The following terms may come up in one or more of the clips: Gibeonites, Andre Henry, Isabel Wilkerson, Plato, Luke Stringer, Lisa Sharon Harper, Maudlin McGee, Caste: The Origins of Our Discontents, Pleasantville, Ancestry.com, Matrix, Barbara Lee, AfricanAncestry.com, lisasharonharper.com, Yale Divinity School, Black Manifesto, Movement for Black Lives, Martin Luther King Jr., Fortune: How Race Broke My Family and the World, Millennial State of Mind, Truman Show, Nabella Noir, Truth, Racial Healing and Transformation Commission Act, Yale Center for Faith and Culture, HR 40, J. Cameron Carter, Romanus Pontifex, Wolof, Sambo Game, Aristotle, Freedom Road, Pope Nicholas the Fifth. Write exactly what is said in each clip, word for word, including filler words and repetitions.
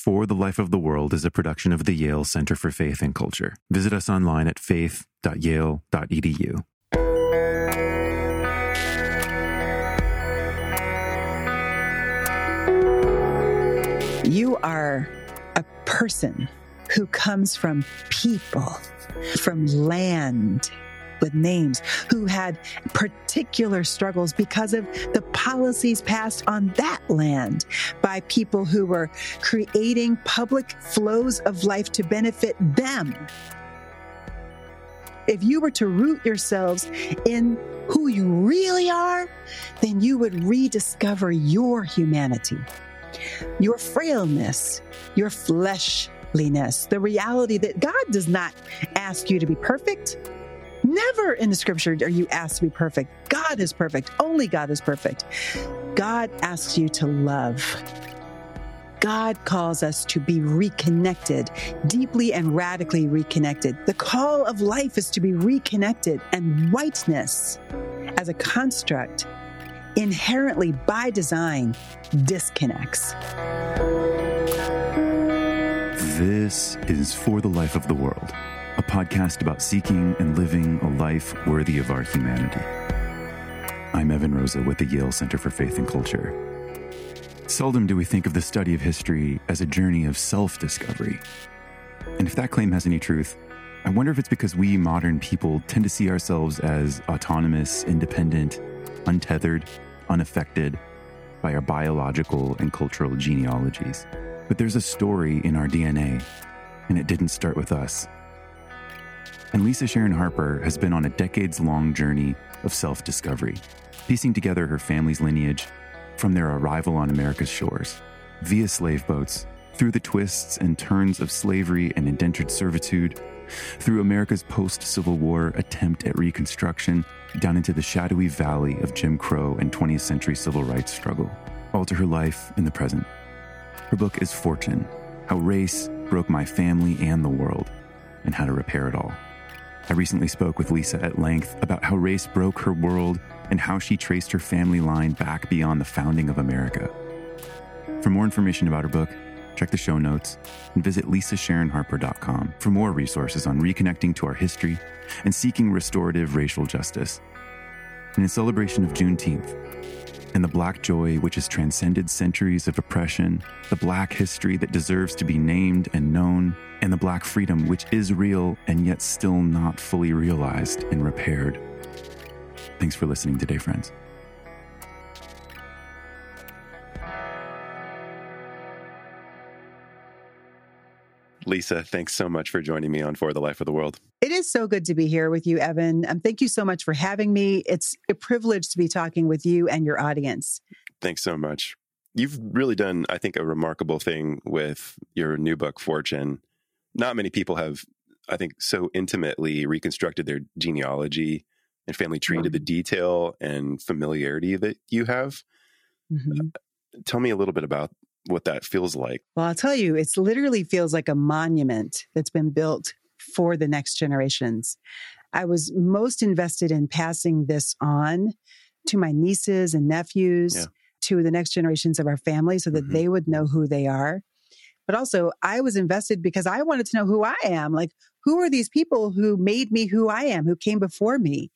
For the Life of the World is a production of the Yale Center for Faith and Culture. Visit us online at faith dot yale dot e d u. You are a person who comes from people, from land with names, who had particular struggles because of the policies passed on that land by people who were creating public flows of life to benefit them. If you were to root yourselves in who you really are, then you would rediscover your humanity, your frailness, your fleshliness, the reality that God does not ask you to be perfect. Never in the scripture are you asked to be perfect. God is perfect. Only God is perfect. God asks you to love. God calls us to be reconnected, deeply and radically reconnected. The call of life is to be reconnected, and whiteness as a construct inherently by design disconnects. This is For the Life of the World, a podcast about seeking and living a life worthy of our humanity. I'm Evan Rosa with the Yale Center for Faith and Culture. Seldom do we think of the study of history as a journey of self-discovery. And if that claim has any truth, I wonder if it's because we modern people tend to see ourselves as autonomous, independent, untethered, unaffected by our biological and cultural genealogies. But there's a story in our D N A, and it didn't start with us. And Lisa Sharon Harper has been on a decades-long journey of self-discovery, piecing together her family's lineage from their arrival on America's shores, via slave boats, through the twists and turns of slavery and indentured servitude, through America's post-Civil War attempt at Reconstruction, down into the shadowy valley of Jim Crow and twentieth century civil rights struggle, all to her life in the present. Her book is Fortune: How Race Broke My Family and the World, and How to Repair It All. I recently spoke with Lisa at length about how race broke her world and how she traced her family line back beyond the founding of America. For more information about her book, check the show notes and visit lisa sharon harper dot com for more resources on reconnecting to our history and seeking restorative racial justice. And in celebration of Juneteenth and the Black joy which has transcended centuries of oppression, the Black history that deserves to be named and known, and the Black freedom which is real and yet still not fully realized and repaired. Thanks for listening today, friends. Lisa, thanks so much for joining me on For the Life of the World. It is so good to be here with you, Evan. Um, thank you so much for having me. It's a privilege to be talking with you and your audience. Thanks so much. You've really done, I think, a remarkable thing with your new book, Fortune. Not many people have, I think, so intimately reconstructed their genealogy and family tree to the detail and familiarity that you have. Mm-hmm. Uh, tell me a little bit about what that feels like. Well, I'll tell you, it literally feels like a monument that's been built for the next generations. I was most invested in passing this on to my nieces and nephews. Yeah. To the next generations of our family so that mm-hmm. they would know who they are. But also I was invested because I wanted to know who I am. Like, who are these people who made me who I am, who came before me?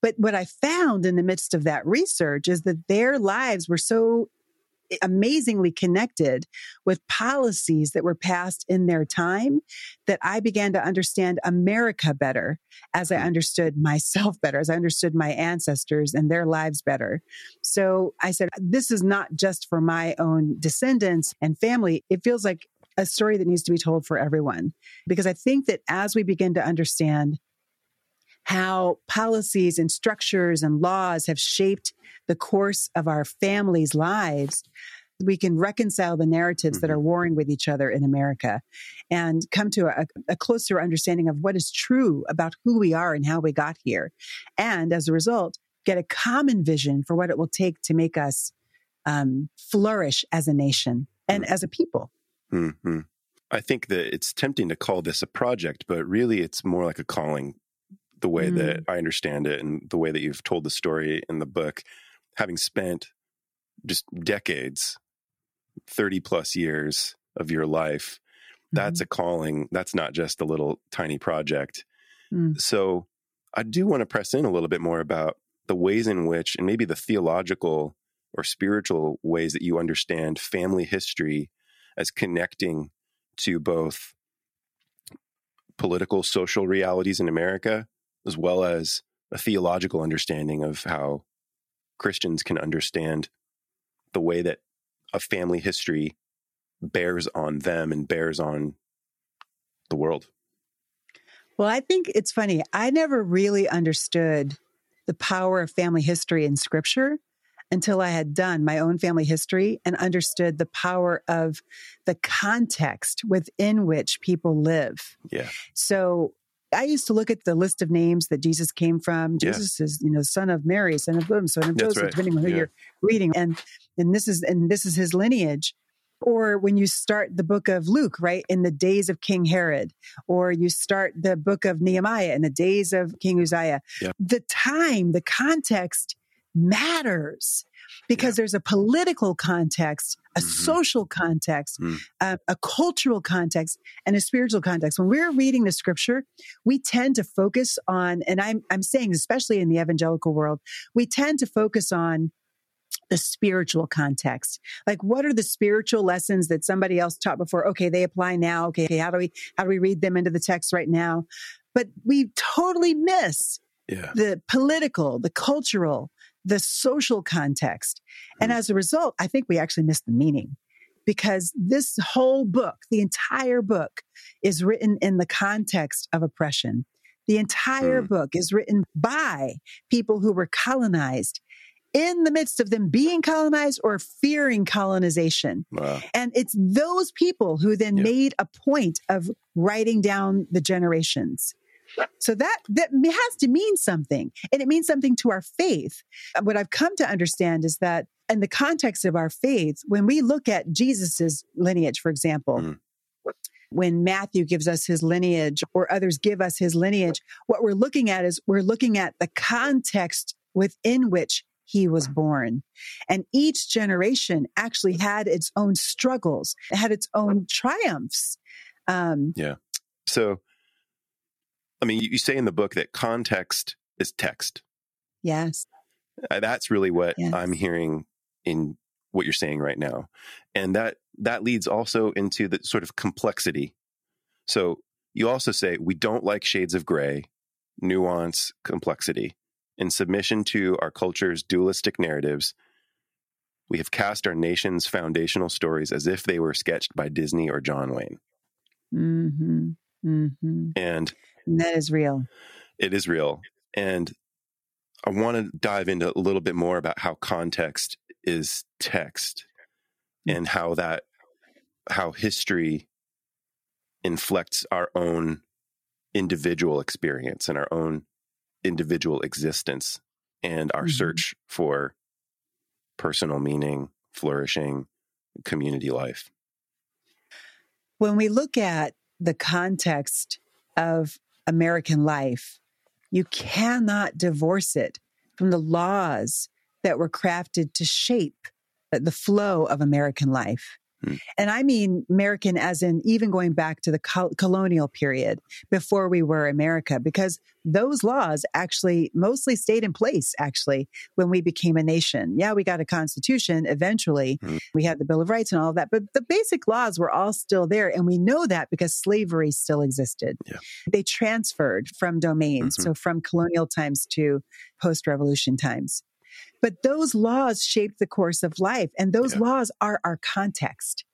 But what I found in the midst of that research is that their lives were so amazingly connected with policies that were passed in their time that I began to understand America better as I understood myself better, as I understood my ancestors and their lives better. So I said, this is not just for my own descendants and family. It feels like a story that needs to be told for everyone, because I think that as we begin to understand how policies and structures and laws have shaped the course of our families' lives, we can reconcile the narratives that are warring with each other in America and come to a, a closer understanding of what is true about who we are and how we got here. And as a result, get a common vision for what it will take to make us um, flourish as a nation and mm-hmm. as a people. Mm-hmm. I think that it's tempting to call this a project, but really it's more like a calling. The way mm. that I understand it and the way that you've told the story in the book, having spent just decades, thirty plus years of your life. That's mm-hmm. a calling. That's not just a little tiny project. Mm. So I do want to press in a little bit more about the ways in which, and maybe the theological or spiritual ways that you understand family history as connecting to both political, social realities in America, as well as a theological understanding of how Christians can understand the way that a family history bears on them and bears on the world. Well, I think it's funny. I never really understood the power of family history in Scripture until I had done my own family history and understood the power of the context within which people live. Yeah. So I used to look at the list of names that Jesus came from. Jesus yeah. is, you know, son of Mary, son of Boom, son of Joseph, right. depending on who yeah. you're reading. And and this is and this is his lineage. Or when you start the book of Luke, right, in the days of King Herod, or you start the book of Nehemiah in the days of King Uzziah, yeah. the time, the context matters because yeah. there's a political context, a mm-hmm. social context, mm. a, a cultural context, and a spiritual context. When we're reading the Scripture, we tend to focus on, and I'm I'm saying especially in the evangelical world, we tend to focus on the spiritual context. Like, what are the spiritual lessons that somebody else taught before? Okay, they apply now. Okay, how do we how do we read them into the text right now? But we totally miss yeah. the political, the cultural, the social context. Mm-hmm. And as a result, I think we actually miss the meaning, because this whole book, the entire book, is written in the context of oppression. The entire mm. book is written by people who were colonized in the midst of them being colonized or fearing colonization. Wow. And it's those people who then yep. made a point of writing down the generations. So that that has to mean something, and it means something to our faith. What I've come to understand is that in the context of our faith, when we look at Jesus's lineage, for example, mm-hmm. when Matthew gives us his lineage or others give us his lineage, what we're looking at is we're looking at the context within which he was born. And each generation actually had its own struggles, it had its own triumphs. Um, yeah. So, I mean, you say in the book that context is text. Yes. Uh, that's really what yes. I'm hearing in what you're saying right now. And that, that leads also into the sort of complexity. So you also say, we don't like shades of gray, nuance, complexity. In submission to our culture's dualistic narratives, we have cast our nation's foundational stories as if they were sketched by Disney or John Wayne. Mm-hmm. Mm-hmm. And, and that is real. It is real. And I want to dive into a little bit more about how context is text and how that, how history inflects our own individual experience and our own individual existence and our mm-hmm. search for personal meaning, flourishing, community life. When we look at the context of American life, you cannot divorce it from the laws that were crafted to shape the flow of American life. And I mean American as in even going back to the col- colonial period before we were America, because those laws actually mostly stayed in place actually when we became a nation. Yeah, we got a constitution eventually. Mm-hmm. We had the Bill of Rights and all of that, but the basic laws were all still there. And we know that because slavery still existed. Yeah. They transferred from domains, mm-hmm. so from colonial times to post-revolution times. But those laws shape the course of life, and those yeah. laws are our context.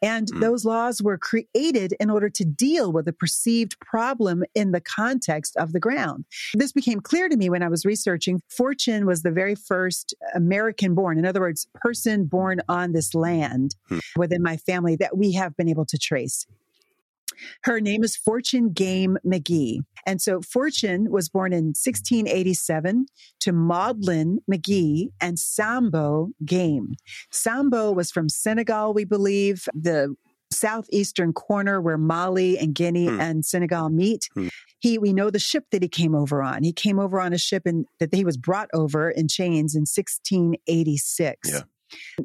And mm. those laws were created in order to deal with a perceived problem in the context of the ground. This became clear to me when I was researching. Fortune was the very first American-born, in other words, person born on this land mm. within my family that we have been able to trace. Her name is Fortune Game McGee. And so Fortune was born in sixteen eighty-seven to Maudlin McGee and Sambo Game. Sambo was from Senegal, we believe, the southeastern corner where Mali and Guinea hmm. and Senegal meet. Hmm. He, we know the ship that he came over on. He came over on a ship in, that he was brought over in chains in sixteen eighty-six. Yeah.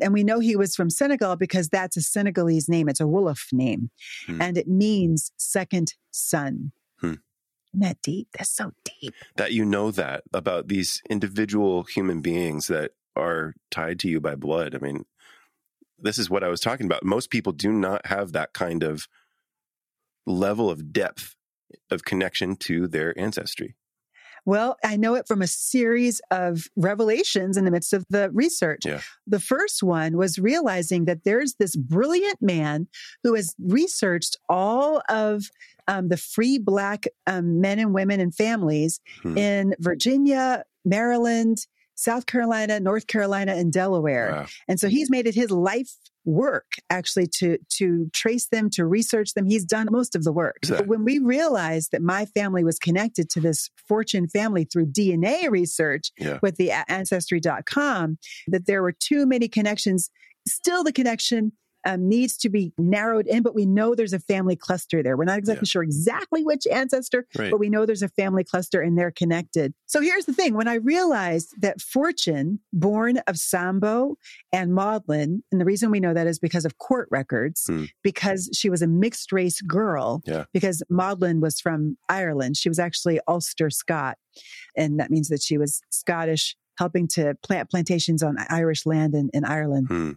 And we know he was from Senegal because that's a Senegalese name. It's a Wolof name. Hmm. And it means second son. Hmm. Isn't that deep? That's so deep. That you know that about these individual human beings that are tied to you by blood. I mean, this is what I was talking about. Most people do not have that kind of level of depth of connection to their ancestry. Well, I know it from a series of revelations in the midst of the research. Yeah. The first one was realizing that there's this brilliant man who has researched all of um, the free Black um, men and women and families hmm. in Virginia, Maryland, South Carolina, North Carolina, and Delaware. Wow. And so he's made it his life work, actually, to to trace them, to research them. He's done most of the work. Exactly. But when we realized that my family was connected to this Fortune family through D N A research yeah. with the Ancestry dot com, that there were too many connections. Still, the connection Um, needs to be narrowed in, but we know there's a family cluster there. We're not exactly yeah. sure exactly which ancestor, right. but we know there's a family cluster and they're connected. So here's the thing. When I realized that Fortune, born of Sambo and Maudlin, and the reason we know that is because of court records, hmm. because she was a mixed race girl, yeah. because Maudlin was from Ireland. She was actually Ulster Scot, and that means that she was Scottish, helping to plant plantations on Irish land in, in Ireland. Hmm.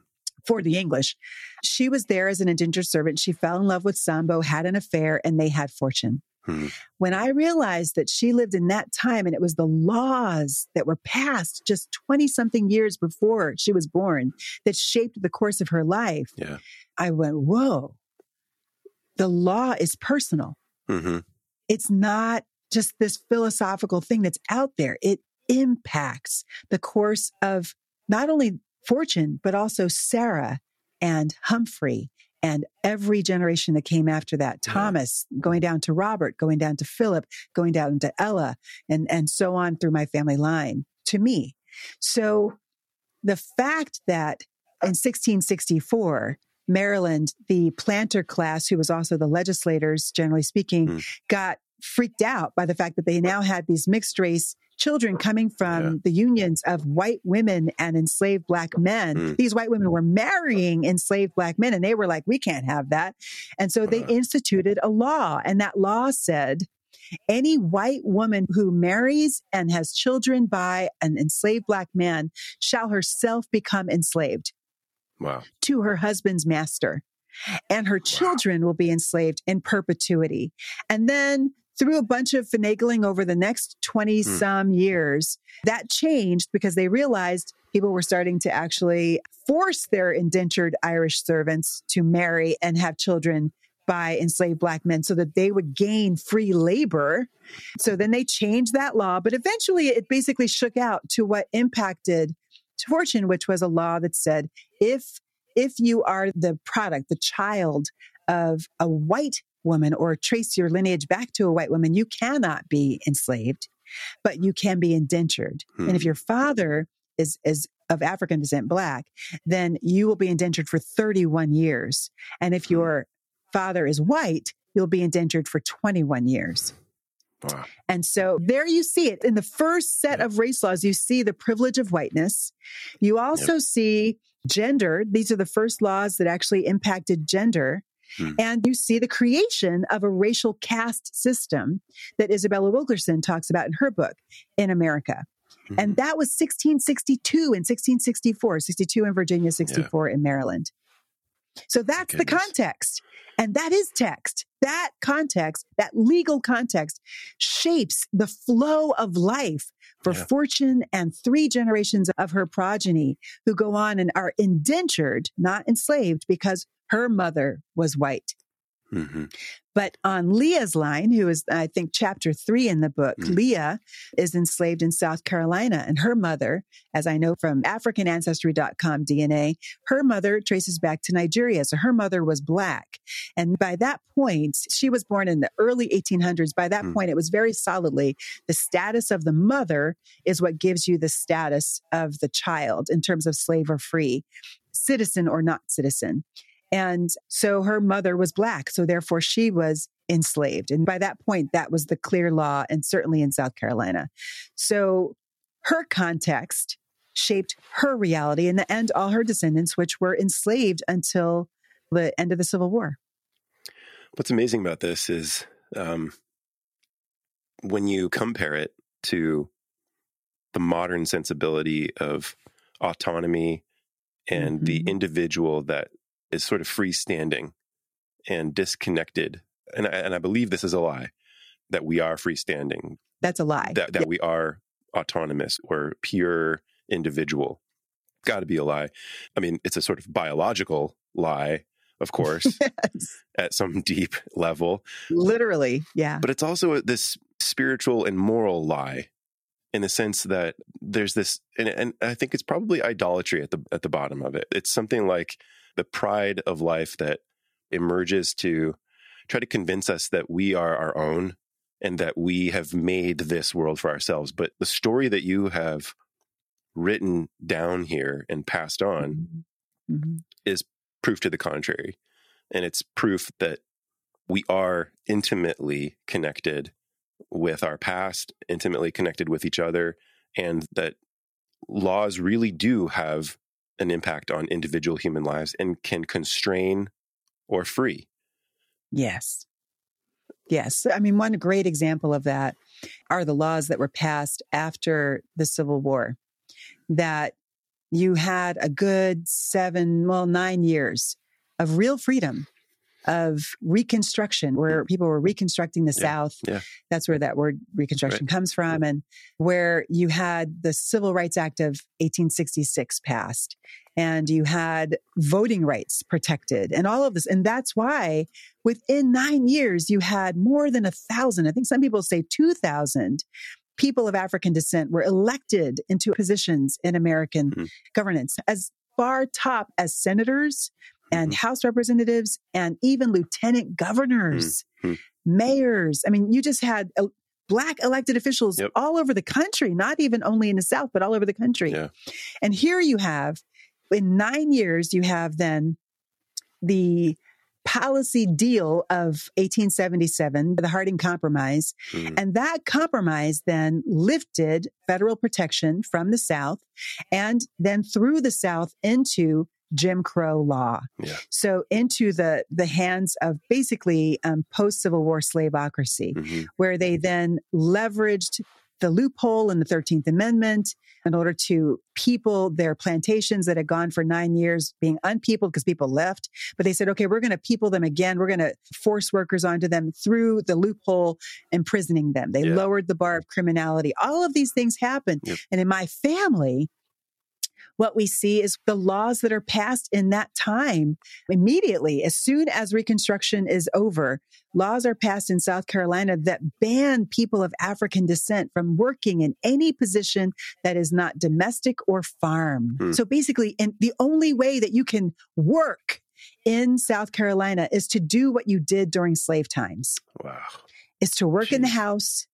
For the English. She was there as an indentured servant. She fell in love with Sambo, had an affair, and they had Fortune. Hmm. When I realized that she lived in that time, and it was the laws that were passed just twenty-something years before she was born that shaped the course of her life, yeah. I went, whoa, the law is personal. Mm-hmm. It's not just this philosophical thing that's out there. It impacts the course of not only Fortune, but also Sarah and Humphrey and every generation that came after that. Thomas, yeah. going down to Robert, going down to Philip, going down to Ella, and, and so on through my family line to me. So the fact that in sixteen sixty-four, Maryland, the planter class, who was also the legislators, generally speaking, mm. got freaked out by the fact that they now had these mixed race children coming from yeah. the unions of white women and enslaved Black men. Mm. These white women were marrying enslaved Black men, and they were like, we can't have that. And so they uh. instituted a law, and that law said any white woman who marries and has children by an enslaved Black man shall herself become enslaved wow. to her husband's master, and her children wow. will be enslaved in perpetuity. And then through a bunch of finagling over the next twenty-some mm. years, that changed because they realized people were starting to actually force their indentured Irish servants to marry and have children by enslaved Black men so that they would gain free labor. So then they changed that law, but eventually it basically shook out to what impacted Fortune, which was a law that said if if you are the product, the child of a white woman or trace your lineage back to a white woman, you cannot be enslaved, but you can be indentured. Hmm. And if your father is, is of African descent Black, then you will be indentured for thirty-one years. And if your father is white, you'll be indentured for twenty-one years. Wow. And so there you see it. In the first set yep. of race laws, you see the privilege of whiteness. You also yep. see gender. These are the first laws that actually impacted gender. Hmm. And you see the creation of a racial caste system that Isabel Wilkerson talks about in her book, In America. Hmm. And that was sixteen sixty-two and sixteen sixty-four, sixty-two in Virginia, sixty-four yeah. in Maryland. So that's the context. And that is text. That context, that legal context, shapes the flow of life for yeah. Fortune and three generations of her progeny who go on and are indentured, not enslaved, because her mother was white. Mm-hmm. But on Leah's line, who is, I think, chapter three in the book, mm-hmm. Leah is enslaved in South Carolina. And her mother, as I know from African Ancestry dot com D N A, her mother traces back to Nigeria. So her mother was Black. And by that point, she was born in the early eighteen hundreds. By that mm-hmm. point, it was very solidly the status of the mother is what gives you the status of the child in terms of slave or free, citizen or not citizen. And so her mother was Black, so therefore she was enslaved. And by that point, that was the clear law, and certainly in South Carolina. So her context shaped her reality and, and all her descendants, which were enslaved until the end of the Civil War. What's amazing about this is um, when you compare it to the modern sensibility of autonomy and mm-hmm. the individual that is sort of freestanding and disconnected. And I, and I believe this is a lie, that we are freestanding. That's a lie. That, that yeah. we are autonomous or pure individual. Got to be a lie. I mean, it's a sort of biological lie, of course, yes. at some deep level. Literally, yeah. But it's also this spiritual and moral lie, in the sense that there's this, and, and I think it's probably idolatry at the at the bottom of it. It's something like the pride of life that emerges to try to convince us that we are our own and that we have made this world for ourselves. But the story that you have written down here and passed on mm-hmm. is proof to the contrary. And it's proof that we are intimately connected with our past, intimately connected with each other, and that laws really do have an impact on individual human lives and can constrain or free. Yes. Yes. I mean, one great example of that are the laws that were passed after the Civil War, that you had a good seven, well, nine years of real freedom, of Reconstruction, where people were reconstructing the yeah, South. Yeah. That's where that word Reconstruction right. comes from. And where you had the Civil Rights Act of eighteen sixty-six passed, and you had voting rights protected and all of this. And that's why within nine years, you had more than a thousand, I think some people say two thousand people of African descent were elected into positions in American mm-hmm. governance, as far top as senators and House representatives, and even lieutenant governors, mm-hmm. mayors. I mean, you just had el- Black elected officials yep. all over the country, not even only in the South, but all over the country. Yeah. And here you have, in nine years, you have then the policy deal of eighteen seventy-seven, the Harding Compromise. Mm-hmm. And that compromise then lifted federal protection from the South, and then through the South into Jim Crow law. Yeah. So into the, the hands of basically um, post-Civil War slaveocracy, mm-hmm. where they then leveraged the loophole in the thirteenth Amendment in order to people their plantations that had gone for nine years being unpeopled because people left. But they said, okay, we're going to people them again. We're going to force workers onto them through the loophole, imprisoning them. They yeah. lowered the bar of criminality. All of these things happened. Yep. And in my family, what we see is the laws that are passed in that time immediately, as soon as Reconstruction is over, laws are passed in South Carolina that ban people of African descent from working in any position that is not domestic or farm. Hmm. So basically, in, the only way that you can work in South Carolina is to do what you did during slave times. Wow. It's to work Jeez. in the house,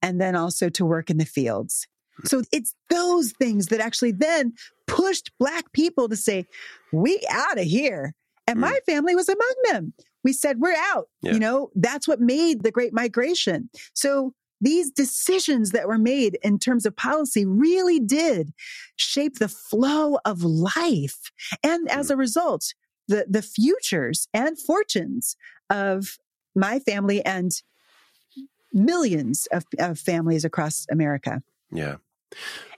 and then also to work in the fields. So it's those things that actually then pushed Black people to say, we out of here. And mm. my family was among them. We said, we're out. Yeah. You know, that's what made the Great Migration. So these decisions that were made in terms of policy really did shape the flow of life. And mm. as a result, the, the futures and fortunes of my family and millions of, of families across America. Yeah.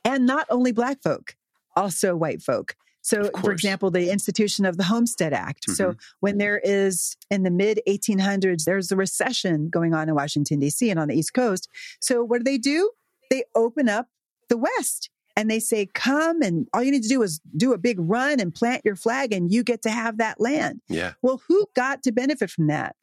And not only Black folk, also white folk. So, for example, the institution of the Homestead Act. Mm-hmm. So when there is, in the mid eighteen hundreds, there's a recession going on in Washington, D C and on the East Coast. So what do they do? They open up the West and they say, come, and all you need to do is do a big run and plant your flag and you get to have that land. Yeah. Well, who got to benefit from that?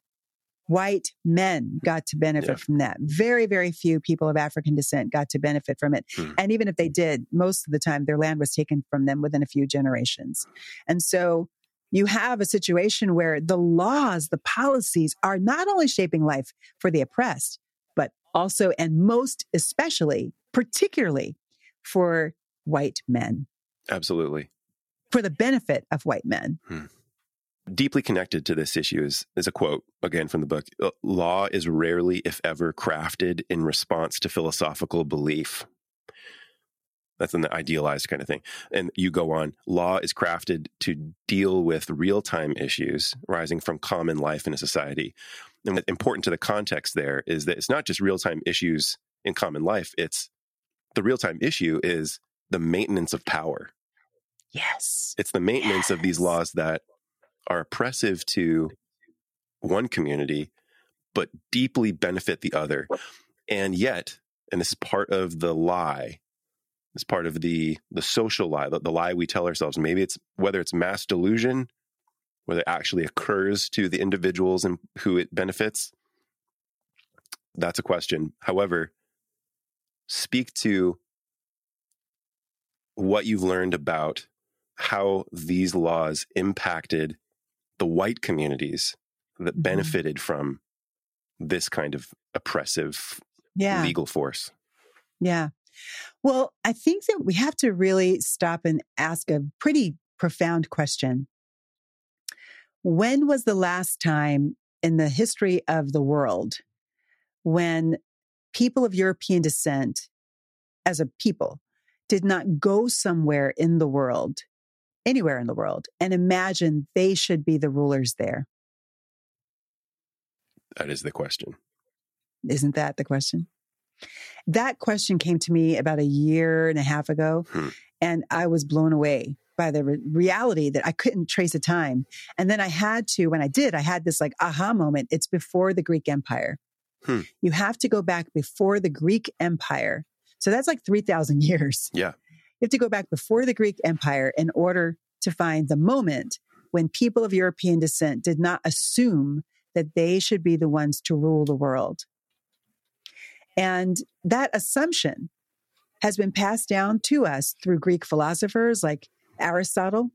White men got to benefit yeah. from that. Very, very few people of African descent got to benefit from it. Mm. And even if they did, most of the time their land was taken from them within a few generations. And so you have a situation where the laws, the policies are not only shaping life for the oppressed, but also, and most especially, particularly for white men. Absolutely. For the benefit of white men. Mm. Deeply connected to this issue is, is a quote, again, from the book. Law is rarely, if ever, crafted in response to philosophical belief. That's an idealized kind of thing. And you go on. Law is crafted to deal with real-time issues rising from common life in a society. And what's important to the context there is that it's not just real-time issues in common life. It's the real-time issue is the maintenance of power. Yes. It's the maintenance yes. of these laws that are oppressive to one community, but deeply benefit the other. And yet, and this is part of the lie, it's part of the the social lie, the, the lie we tell ourselves. Maybe it's whether it's mass delusion, whether it actually occurs to the individuals and who it benefits. That's a question. However, speak to what you've learned about how these laws impacted the white communities that benefited mm-hmm. from this kind of oppressive yeah. legal force. Yeah. Well, I think that we have to really stop and ask a pretty profound question. When was the last time in the history of the world when people of European descent as a people did not go somewhere in the world, anywhere in the world, and imagine they should be the rulers there? That is the question. Isn't that the question? That question came to me about a year and a half ago, hmm. and I was blown away by the re- reality that I couldn't trace a time. And then I had to, when I did, I had this like aha moment. It's before the Greek Empire. Hmm. You have to go back before the Greek Empire. So that's like three thousand years. Yeah. You have to go back before the Greek Empire in order to find the moment when people of European descent did not assume that they should be the ones to rule the world. And that assumption has been passed down to us through Greek philosophers like Aristotle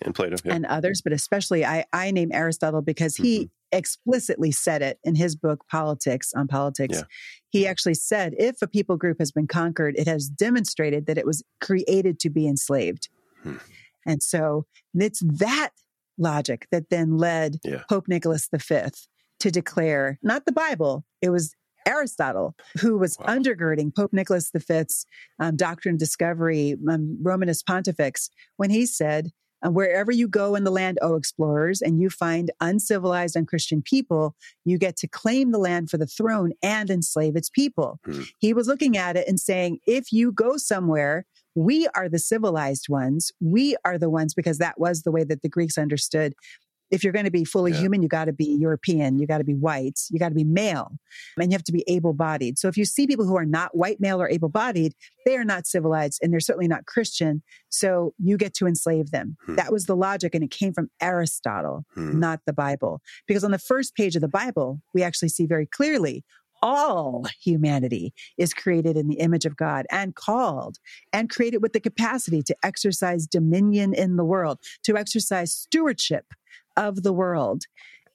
and Plato yeah. and others, but especially I, I name Aristotle because he mm-hmm. explicitly said it in his book, Politics on Politics. Yeah. He actually said, if a people group has been conquered, it has demonstrated that it was created to be enslaved. Hmm. And so it's that logic that then led yeah. Pope Nicholas the Fifth to declare, not the Bible, it was Aristotle, who was wow. undergirding Pope Nicholas the Fifth's um, Doctrine of Discovery, um, Romanus Pontifex, when he said, wherever you go in the land, O explorers, and you find uncivilized, unchristian people, you get to claim the land for the throne and enslave its people. Hmm. He was looking at it and saying, if you go somewhere, we are the civilized ones. We are the ones, because that was the way that the Greeks understood. If you're going to be fully yeah. human, you got to be European, you got to be white, you got to be male, and you have to be able-bodied. So if you see people who are not white, male, or able-bodied, they are not civilized, and they're certainly not Christian, so you get to enslave them. Hmm. That was the logic, and it came from Aristotle, hmm. not the Bible. Because on the first page of the Bible, we actually see very clearly all humanity is created in the image of God and called and created with the capacity to exercise dominion in the world, to exercise stewardship of the world,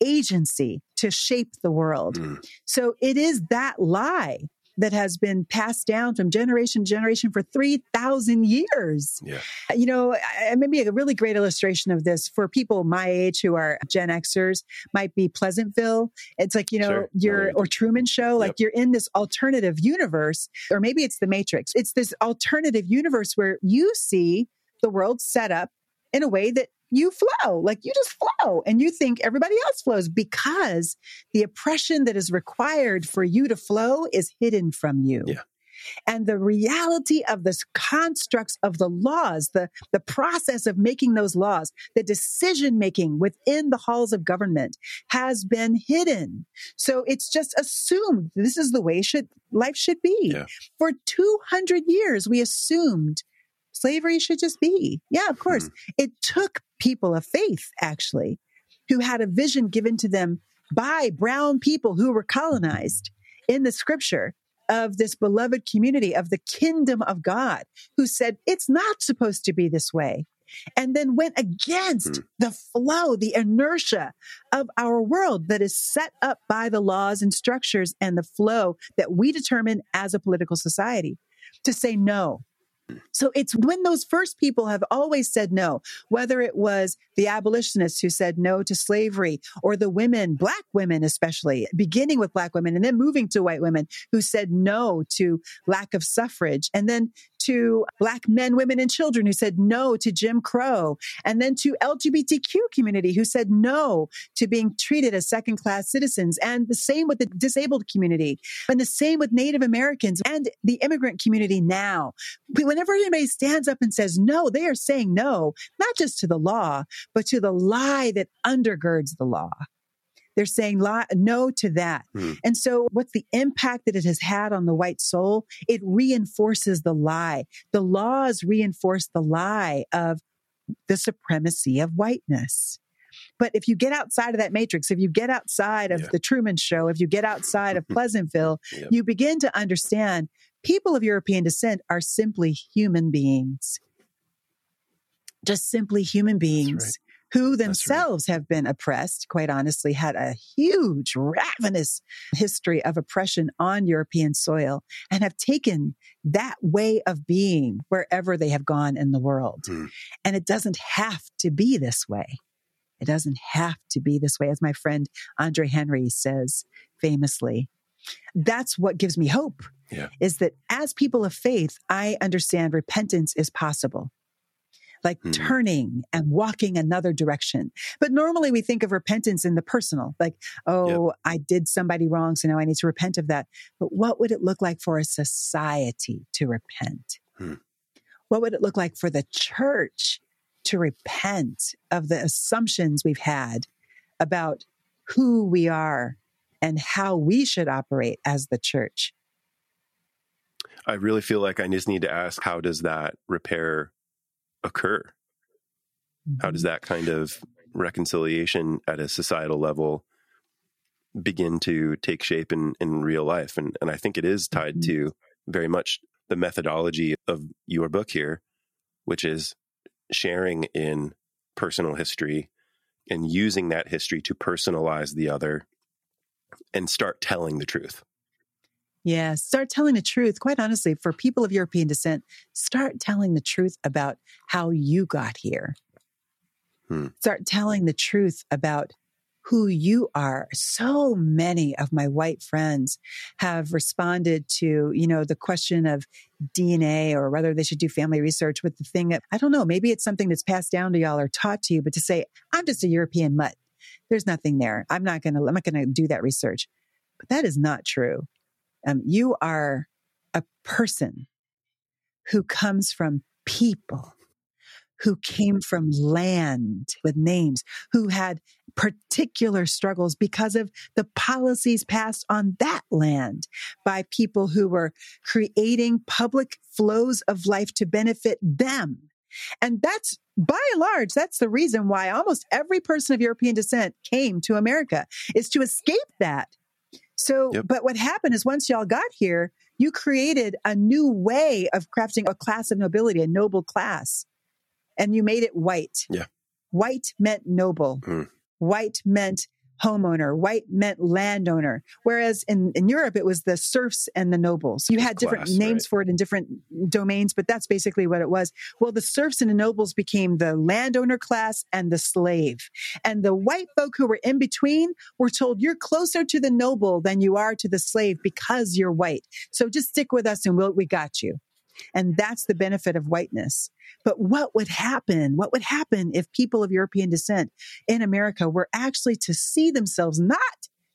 agency to shape the world. Mm. So it is that lie that has been passed down from generation to generation for three thousand years. Yeah. You know, maybe a really great illustration of this for people my age who are Gen Xers might be Pleasantville. It's like, you know, sure. you're, right. or Truman Show, like yep. you're in this alternative universe, or maybe it's the Matrix. It's this alternative universe where you see the world set up in a way that you flow, like you just flow, and you think everybody else flows because the oppression that is required for you to flow is hidden from you. Yeah. And the reality of the constructs of the laws, the, the process of making those laws, the decision-making within the halls of government has been hidden. So it's just assumed this is the way should life should be. Yeah. For two hundred years, we assumed slavery should just be. Yeah, of course. Mm-hmm. It took people of faith, actually, who had a vision given to them by brown people who were colonized in the scripture of this beloved community of the kingdom of God, who said, it's not supposed to be this way, and then went against mm-hmm. the flow, the inertia of our world that is set up by the laws and structures and the flow that we determine as a political society to say no. So it's when those first people have always said no, whether it was the abolitionists who said no to slavery, or the women, Black women especially, beginning with Black women and then moving to white women who said no to lack of suffrage, and then to Black men, women, and children who said no to Jim Crow, and then to L G B T Q community who said no to being treated as second-class citizens, and the same with the disabled community, and the same with Native Americans and the immigrant community now. Whenever anybody stands up and says no, they are saying no, not just to the law, but to the lie that undergirds the law. They're saying no to that. Mm. And so what's the impact that it has had on the white soul? It reinforces the lie. The laws reinforce the lie of the supremacy of whiteness. But if you get outside of that matrix, if you get outside of yeah. the Truman Show, if you get outside of Pleasantville, yeah. you begin to understand people of European descent are simply human beings. Just simply human beings. Who themselves right. have been oppressed, quite honestly, had a huge, ravenous history of oppression on European soil and have taken that way of being wherever they have gone in the world. Mm. And it doesn't have to be this way. It doesn't have to be this way, as my friend Andre Henry says famously. That's what gives me hope, yeah. is that as people of faith, I understand repentance is possible. Like mm-hmm. turning and walking another direction. But normally we think of repentance in the personal, like, oh, yep. I did somebody wrong, so now I need to repent of that. But what would it look like for a society to repent? Hmm. What would it look like for the church to repent of the assumptions we've had about who we are and how we should operate as the church? I really feel like I just need to ask, how does that repair occur? How does that kind of reconciliation at a societal level begin to take shape in, in real life? And, and I think it is tied to very much the methodology of your book here, which is sharing in personal history and using that history to personalize the other and start telling the truth. Yeah, start telling the truth. Quite honestly, for people of European descent, start telling the truth about how you got here. Hmm. Start telling the truth about who you are. So many of my white friends have responded to, you know, the question of D N A, or whether they should do family research, with the thing that, I don't know, maybe it's something that's passed down to y'all or taught to you, but to say, I'm just a European mutt. There's nothing there. I'm not going to, I'm not going to do that research. But that is not true. Um, you are a person who comes from people, who came from land with names, who had particular struggles because of the policies passed on that land by people who were creating public flows of life to benefit them. And that's, by and large, that's the reason why almost every person of European descent came to America, is to escape that. So, yep. but what happened is once y'all got here, you created a new way of crafting a class of nobility, a noble class, and you made it white. Yeah. White meant noble. Mm. White meant homeowner. White meant landowner. Whereas in, in Europe, it was the serfs and the nobles. You had different class, names right? for it in different domains, but that's basically what it was. Well, the serfs and the nobles became the landowner class and the slave. And the white folk who were in between were told, you're closer to the noble than you are to the slave because you're white. So just stick with us and we'll, we got you. And that's the benefit of whiteness. But what would happen? What would happen if people of European descent in America were actually to see themselves, not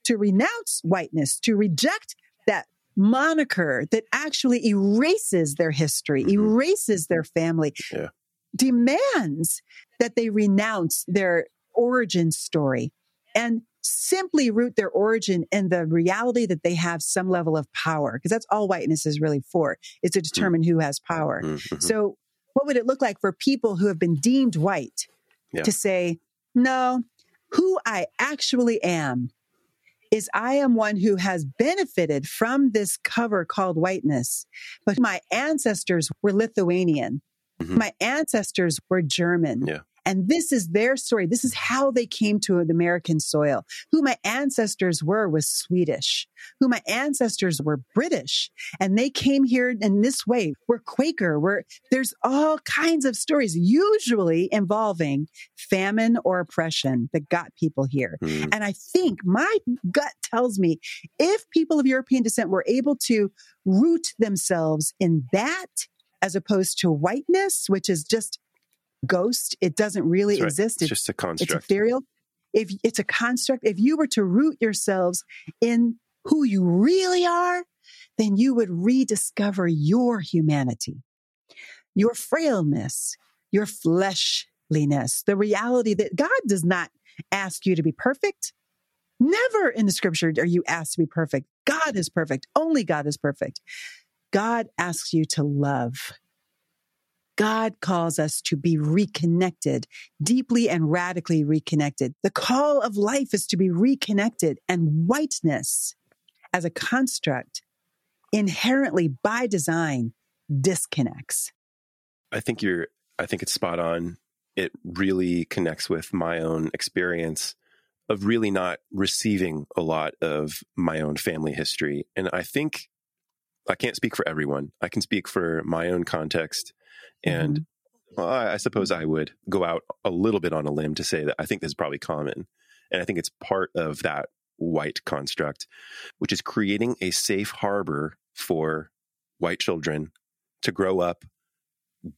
to renounce whiteness, to reject that moniker that actually erases their history, mm-hmm. erases their family, yeah. demands that they renounce their origin story and simply root their origin in the reality that they have some level of power, because that's all whiteness is really for, is to determine mm. who has power. Mm-hmm. So what would it look like for people who have been deemed white yeah. to say, no, who I actually am is I am one who has benefited from this cover called whiteness, but my ancestors were Lithuanian. Mm-hmm. My ancestors were German. Yeah. And this is their story. This is how they came to the American soil. Who my ancestors were was Swedish. Who my ancestors were British. And they came here in this way. We're Quaker. We're, there's all kinds of stories, usually involving famine or oppression, that got people here. Mm. And I think my gut tells me if people of European descent were able to root themselves in that as opposed to whiteness, which is just ghost. It doesn't really right. exist. It's, it's just a construct. It's ethereal. If it's a construct, if you were to root yourselves in who you really are, then you would rediscover your humanity, your frailness, your fleshliness, the reality that God does not ask you to be perfect. Never in the scripture are you asked to be perfect. God is perfect. Only God is perfect. God asks you to love. God calls us to be reconnected, deeply and radically reconnected. The call of life is to be reconnected, and whiteness as a construct inherently by design disconnects. I think you're, I think it's spot on. It really connects with my own experience of really not receiving a lot of my own family history. And I think I can't speak for everyone. I can speak for my own context. And mm-hmm. well, I, I suppose I would go out a little bit on a limb to say that I think this is probably common. And I think it's part of that white construct, which is creating a safe harbor for white children to grow up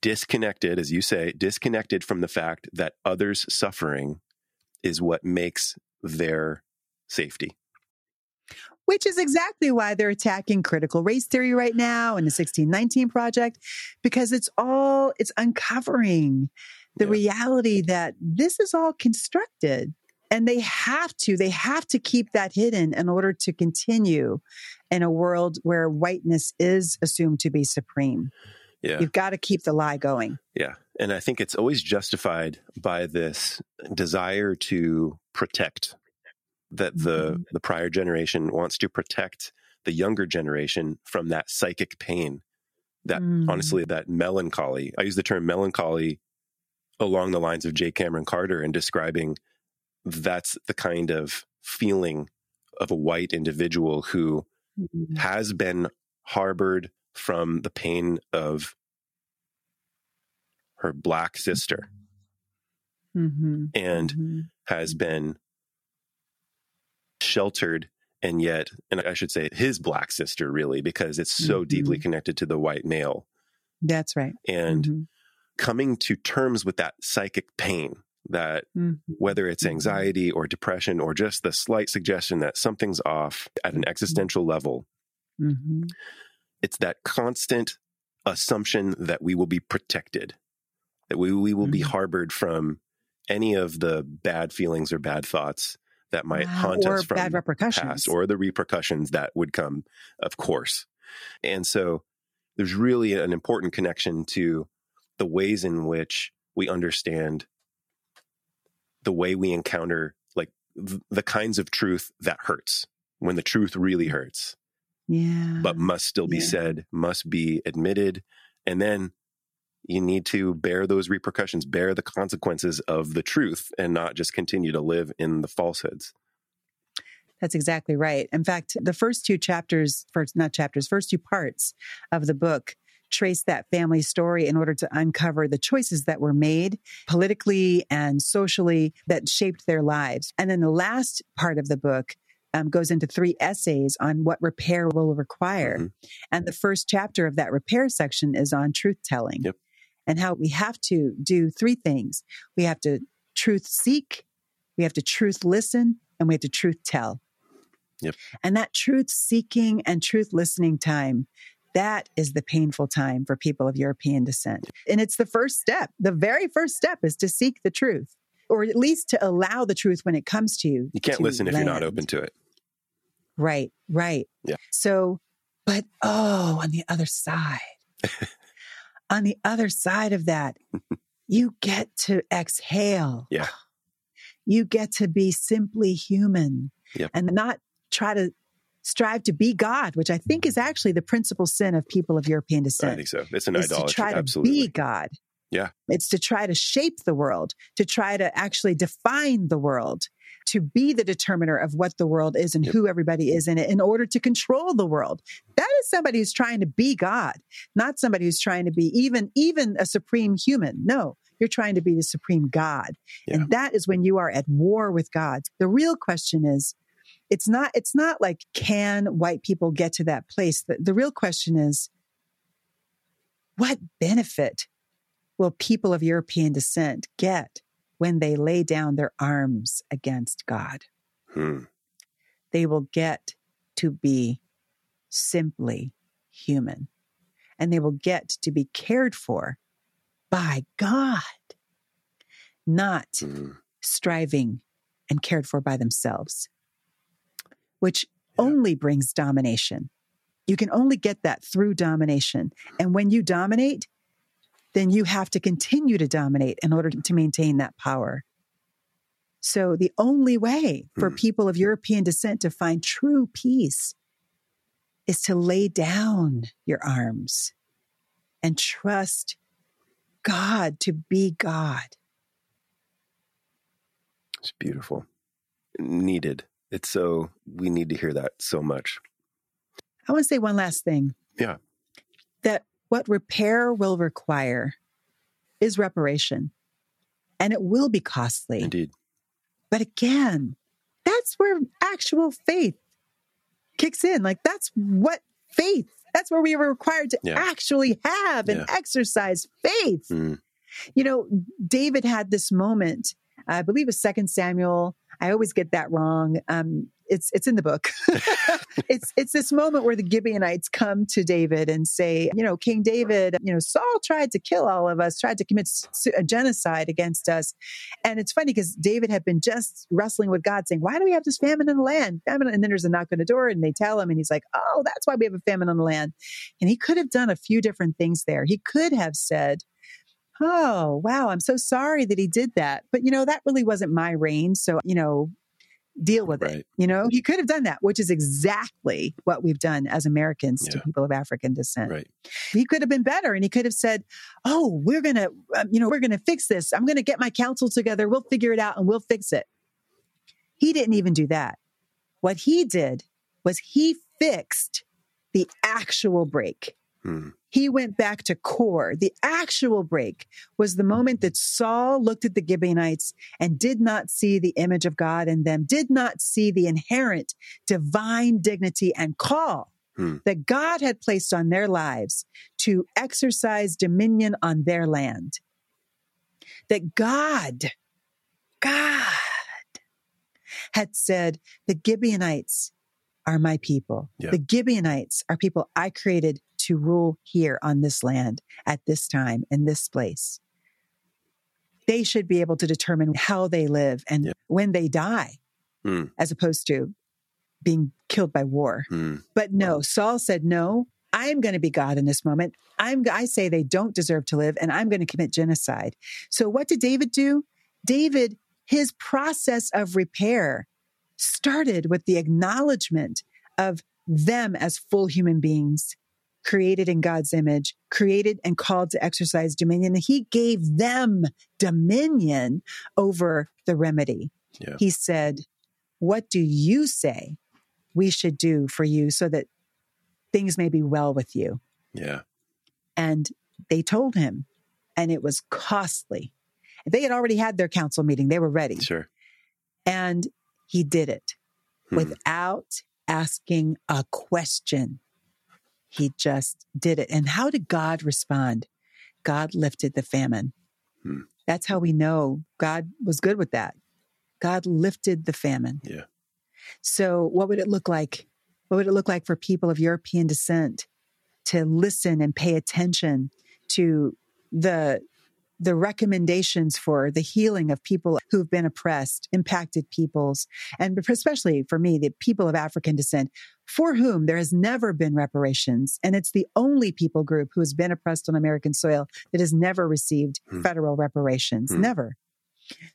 disconnected, as you say, disconnected from the fact that others' suffering is what makes their safety. Which is exactly why they're attacking critical race theory right now and the sixteen nineteen Project, because it's all, it's uncovering the yeah. reality that this is all constructed. And they have to, they have to keep that hidden in order to continue in a world where whiteness is assumed to be supreme. Yeah. You've got to keep the lie going. Yeah. And I think it's always justified by this desire to protect, that the, mm-hmm. the prior generation wants to protect the younger generation from that psychic pain, that mm. honestly, that melancholy. I use the term melancholy along the lines of J. Cameron Carter in describing that's the kind of feeling of a white individual who mm-hmm. has been harbored from the pain of her Black sister mm-hmm. and mm-hmm. has been sheltered, and yet, and I should say his Black sister really, because it's so mm-hmm. deeply connected to the white male. That's right. And mm-hmm. coming to terms with that psychic pain, that mm-hmm. whether it's anxiety or depression or just the slight suggestion that something's off at an existential mm-hmm. level, mm-hmm. it's that constant assumption that we will be protected, that we, we will mm-hmm. be harbored from any of the bad feelings or bad thoughts that might wow, haunt us from the past, or the repercussions that would come, of course. And so there's really an important connection to the ways in which we understand the way we encounter, like th- the kinds of truth that hurts, when the truth really hurts. Yeah. But must still be yeah. said, must be admitted. And then you need to bear those repercussions, bear the consequences of the truth, and not just continue to live in the falsehoods. That's exactly right. In fact, the first two chapters, first, not chapters, first two parts of the book trace that family story in order to uncover the choices that were made politically and socially that shaped their lives. And then the last part of the book Um, goes into three essays on what repair will require. Mm-hmm. And the first chapter of that repair section is on truth telling yep. and how we have to do three things. We have to truth seek, we have to truth listen, and we have to truth tell. Yep. And that truth seeking and truth listening time, that is the painful time for people of European descent. And it's the first step. The very first step is to seek the truth, or at least to allow the truth when it comes to you. You can't listen if land. You're not open to it. Right, right. Yeah. So, but oh, on the other side, on the other side of that, you get to exhale. Yeah. You get to be simply human yep. and not try to strive to be God, which I think is actually the principal sin of people of European descent. I think so. It's an idolatry. To try to Absolutely. be God. Yeah. It's to try to shape the world, to try to actually define the world, to be the determiner of what the world is and yep. who everybody is in it in order to control the world. That is somebody who's trying to be God, not somebody who's trying to be even, even a supreme human. No, you're trying to be the supreme God. Yeah. And that is when you are at war with God. The real question is, it's not, it's not like, can white people get to that place? The, the real question is, What benefit will people of European descent get when they lay down their arms against God? Hmm. They will get to be simply human, and they will get to be cared for by God, not hmm. striving and cared for by themselves, which yeah. only brings domination. You can only get that through domination. And when you dominate, then you have to continue to dominate in order to maintain that power. So the only way for people of European descent to find true peace is to lay down your arms and trust God to be God. It's beautiful. Needed. It's so, we need to hear that so much. I want to say one last thing. Yeah. That what repair will require is reparation, and it will be costly. Indeed. But again, that's where actual faith kicks in. Like, that's what faith, that's where we are required to yeah. actually have and yeah. exercise faith. Mm. You know, David had this moment, I believe it's Second Samuel. I always get that wrong. Um, It's it's in the book. it's it's this moment where the Gibeonites come to David and say, you know, King David, you know, Saul tried to kill all of us, tried to commit a genocide against us. And it's funny because David had been just wrestling with God saying, why do we have this famine in the land? Famine. And then there's a knock on the door and they tell him and he's like, oh, that's why we have a famine on the land. And he could have done a few different things there. He could have said, oh, wow, I'm so sorry that he did that. But, you know, that really wasn't my reign. So, you know, deal with right. it. You know, he could have done that, which is exactly what we've done as Americans yeah. to people of African descent. Right. He could have been better and he could have said, oh, we're going to, um, you know, we're going to fix this. I'm going to get my council together. We'll figure it out and we'll fix it. He didn't even do that. What he did was he fixed the actual break. Hmm. He went back to core. The actual break was the moment that Saul looked at the Gibeonites and did not see the image of God in them, did not see the inherent divine dignity and call hmm. that God had placed on their lives to exercise dominion on their land. That God, God had said, the Gibeonites are my people. Yep. The Gibeonites are people I created to rule here on this land at this time in this place. They should be able to determine how they live and yep. when they die, mm. as opposed to being killed by war. Mm. But no, wow. Saul said, no, I am going to be God in this moment. I'm, I say they don't deserve to live and I'm going to commit genocide. So what did David do? David, his process of repair started with the acknowledgement of them as full human beings, created in God's image, created and called to exercise dominion. He gave them dominion over the remedy. Yeah. He said, what do you say we should do for you so that things may be well with you? Yeah. And they told him, and it was costly. They had already had their council meeting. They were ready. Sure. And he did it hmm. without asking a question. He just did it. And how did God respond? God lifted the famine. Hmm. That's how we know God was good with that. God lifted the famine. Yeah. So what would it look like? What would it look like for people of European descent to listen and pay attention to the the recommendations for the healing of people who've been oppressed, impacted peoples, and especially for me, the people of African descent, for whom there has never been reparations. And it's the only people group who has been oppressed on American soil that has never received mm. federal reparations, mm. never.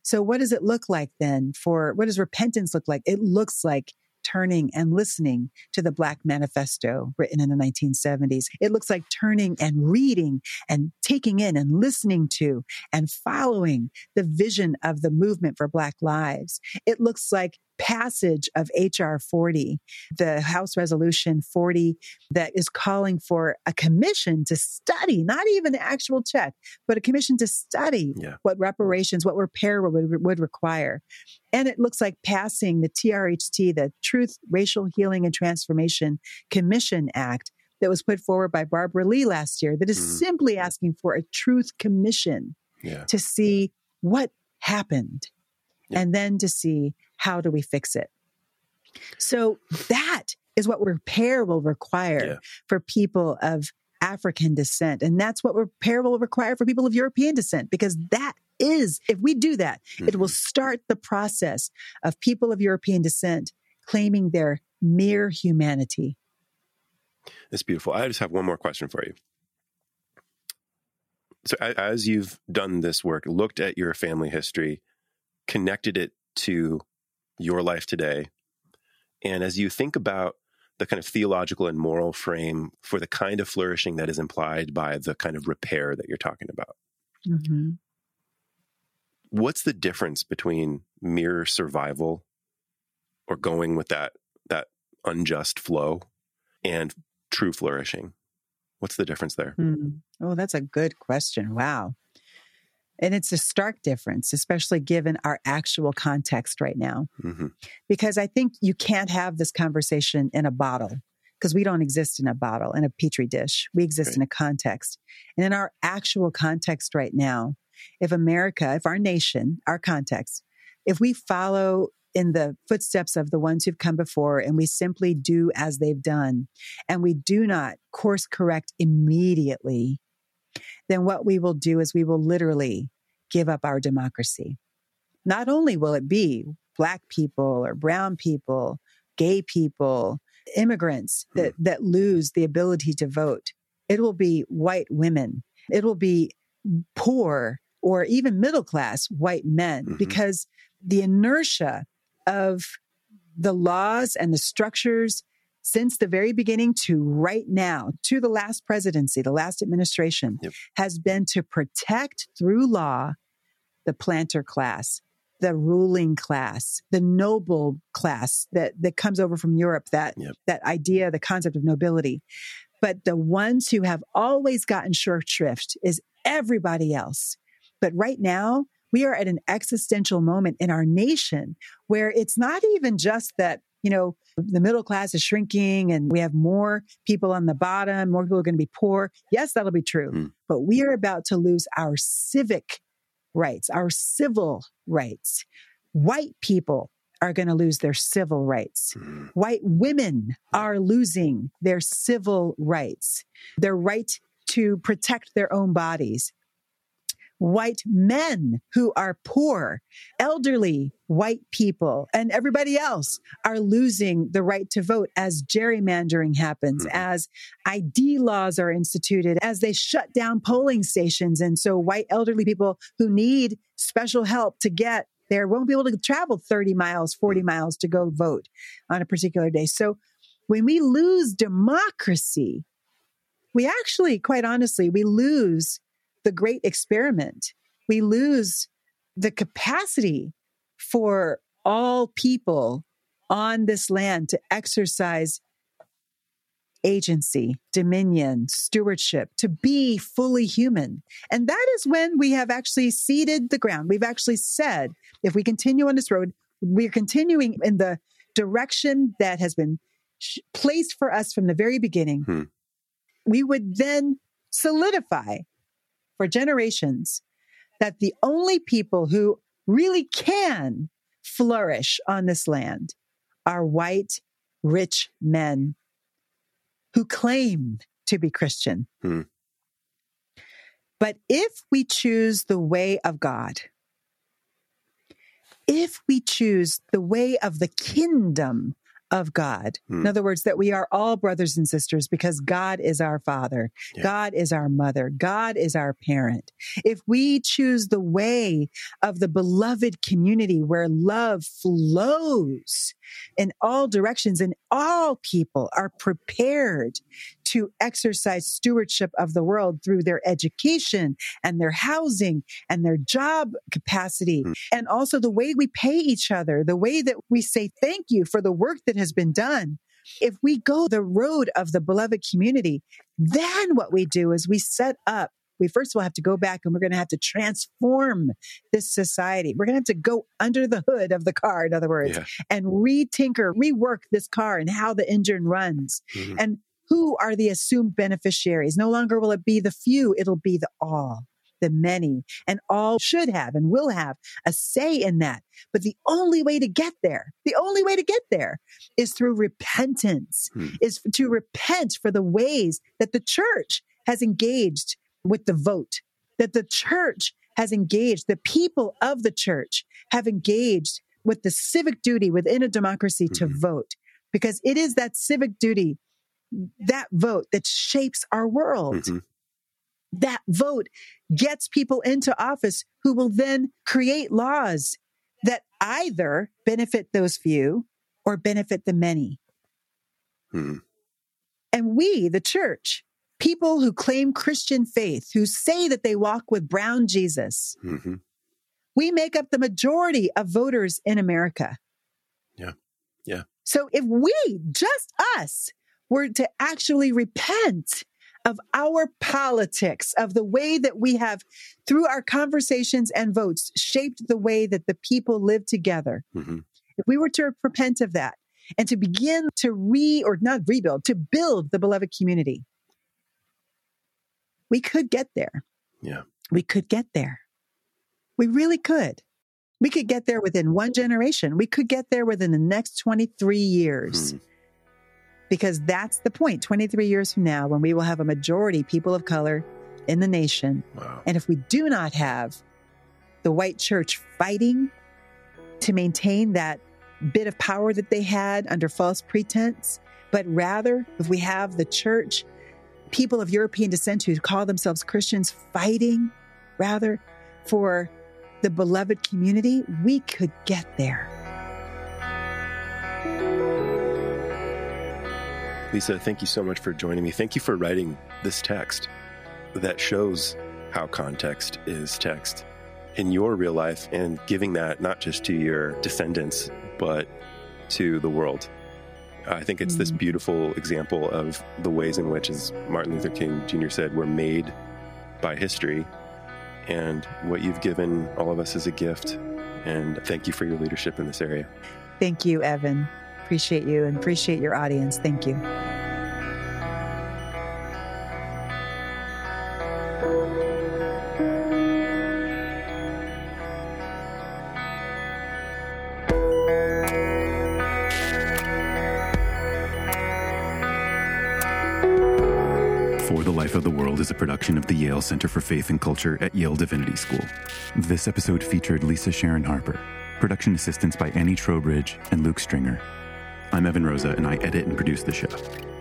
So what does it look like then for, what does repentance look like? It looks like turning and listening to the Black Manifesto written in the nineteen seventies. It looks like turning and reading and taking in and listening to and following the vision of the Movement for Black Lives. It looks like passage of H R forty, the House Resolution forty that is calling for a commission to study, not even the actual check, but a commission to study yeah. what reparations, what repair would, would require. And it looks like passing the T R H T, the Truth, Racial Healing and Transformation Commission Act, that was put forward by Barbara Lee last year that is mm-hmm. simply asking for a truth commission yeah. to see what happened yeah. and then to see how do we fix it. So that is what repair will require yeah. for people of African descent. And that's what repair will require for people of European descent, because that is, if we do that, mm-hmm. it will start the process of people of European descent claiming their mere humanity. That's beautiful. I just have one more question for you. So as you've done this work, looked at your family history, connected it to your life today, and as you think about the kind of theological and moral frame for the kind of flourishing that is implied by the kind of repair that you're talking about, mm-hmm. what's the difference between mere survival or going with that that unjust flow and true flourishing? What's the difference there? Mm. Oh, that's a good question. Wow. And it's a stark difference, especially given our actual context right now. Mm-hmm. Because I think you can't have this conversation in a bottle, because we don't exist in a bottle, in a petri dish. We exist right. in a context. And in our actual context right now, if America, if our nation, our context, if we follow in the footsteps of the ones who've come before and we simply do as they've done, and we do not course correct immediately, then what we will do is we will literally give up our democracy. Not only will it be Black people or brown people, gay people, immigrants that, that lose the ability to vote, it will be white women, it will be poor or even middle-class white men, mm-hmm. because the inertia of the laws and the structures since the very beginning to right now, to the last presidency, the last administration, yep. has been to protect through law the planter class, the ruling class, the noble class that, that comes over from Europe, that, yep. that idea, the concept of nobility. But the ones who have always gotten short shrift is everybody else. But right now, we are at an existential moment in our nation where it's not even just that, you know, the middle class is shrinking and we have more people on the bottom, more people are going to be poor. Yes, that'll be true. Mm. But we are about to lose our civic rights, our civil rights. White people are going to lose their civil rights. Mm. White women are losing their civil rights, their right to protect their own bodies. White men who are poor, elderly white people, and everybody else are losing the right to vote as gerrymandering happens, mm-hmm. as I D laws are instituted, as they shut down polling stations. And so white elderly people who need special help to get there won't be able to travel thirty miles, forty miles to go vote on a particular day. So when we lose democracy, we actually, quite honestly, we lose the great experiment. We lose the capacity for all people on this land to exercise agency, dominion, stewardship, to be fully human. And that is when we have actually seeded the ground. We've actually said, if we continue on this road, we're continuing in the direction that has been sh- placed for us from the very beginning. Hmm. We would then solidify for generations that the only people who really can flourish on this land are white, rich men who claim to be Christian. Hmm. But if we choose the way of God, if we choose the way of the kingdom of God, hmm. in other words, that we are all brothers and sisters because God is our father, yeah. God is our mother, God is our parent. If we choose the way of the beloved community where love flows in all directions and all people are prepared to exercise stewardship of the world through their education and their housing and their job capacity, mm. and also the way we pay each other, the way that we say thank you for the work that has been done. If we go the road of the beloved community, then what we do is we set up, we first of all have to go back and we're going to have to transform this society. We're going to have to go under the hood of the car, in other words, yeah. and retinker, rework this car and how the engine runs. Mm-hmm. And Who are the assumed beneficiaries? No longer will it be the few, it'll be the all, the many. And all should have and will have a say in that. But the only way to get there, the only way to get there is through repentance, hmm. is to repent for the ways that the church has engaged with the vote, that the church has engaged, the people of the church have engaged with the civic duty within a democracy hmm. to vote. Because it is that civic duty, that vote that shapes our world. Mm-hmm. That vote gets people into office who will then create laws that either benefit those few or benefit the many. Mm-hmm. And we, the church, people who claim Christian faith, who say that they walk with brown Jesus, mm-hmm. we make up the majority of voters in America. Yeah, yeah. So if we, just us, were to actually repent of our politics, of the way that we have, through our conversations and votes, shaped the way that the people live together. Mm-hmm. If we were to repent of that and to begin to re, or not rebuild, to build the beloved community, we could get there. Yeah. We could get there. We really could. We could get there within one generation. We could get there within the next twenty-three years. Mm. Because that's the point, twenty-three years from now, when we will have a majority people of color in the nation. Wow. And if we do not have the white church fighting to maintain that bit of power that they had under false pretense, but rather if we have the church, people of European descent who call themselves Christians fighting rather for the beloved community, we could get there. Lisa, thank you so much for joining me. Thank you for writing this text that shows how context is text in your real life and giving that not just to your descendants, but to the world. I think it's mm-hmm. this beautiful example of the ways in which, as Martin Luther King Junior said, we're made by history, and what you've given all of us is a gift. And thank you for your leadership in this area. Thank you, Evan. Appreciate you and appreciate your audience. Thank you. For the Life of the World is a production of the Yale Center for Faith and Culture at Yale Divinity School. This episode featured Lisa Sharon Harper, production assistance by Annie Trowbridge and Luke Stringer. I'm Evan Rosa, and I edit and produce the show.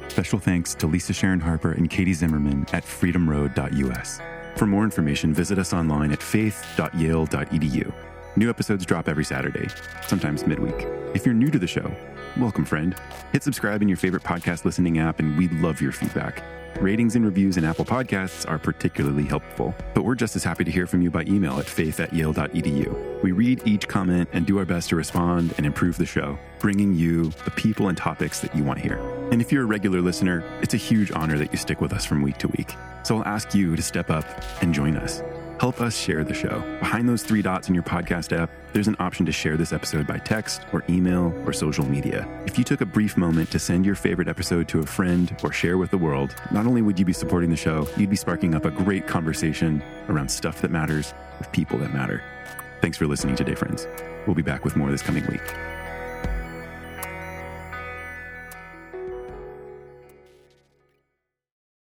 Special thanks to Lisa Sharon Harper and Katie Zimmerman at freedom road dot u s. For more information, visit us online at faith dot yale dot e d u. New episodes drop every Saturday, sometimes midweek. If you're new to the show, welcome, friend. Hit subscribe in your favorite podcast listening app, and we love your feedback. Ratings and reviews in Apple Podcasts are particularly helpful, but we're just as happy to hear from you by email at faith at yale dot e d u. We read each comment and do our best to respond and improve the show, bringing you the people and topics that you want to hear. And if you're a regular listener, it's a huge honor that you stick with us from week to week. So I'll ask you to step up and join us. Help us share the show. Behind those three dots in your podcast app, there's an option to share this episode by text or email or social media. If you took a brief moment to send your favorite episode to a friend or share with the world, not only would you be supporting the show, you'd be sparking up a great conversation around stuff that matters with people that matter. Thanks for listening today, friends. We'll be back with more this coming week.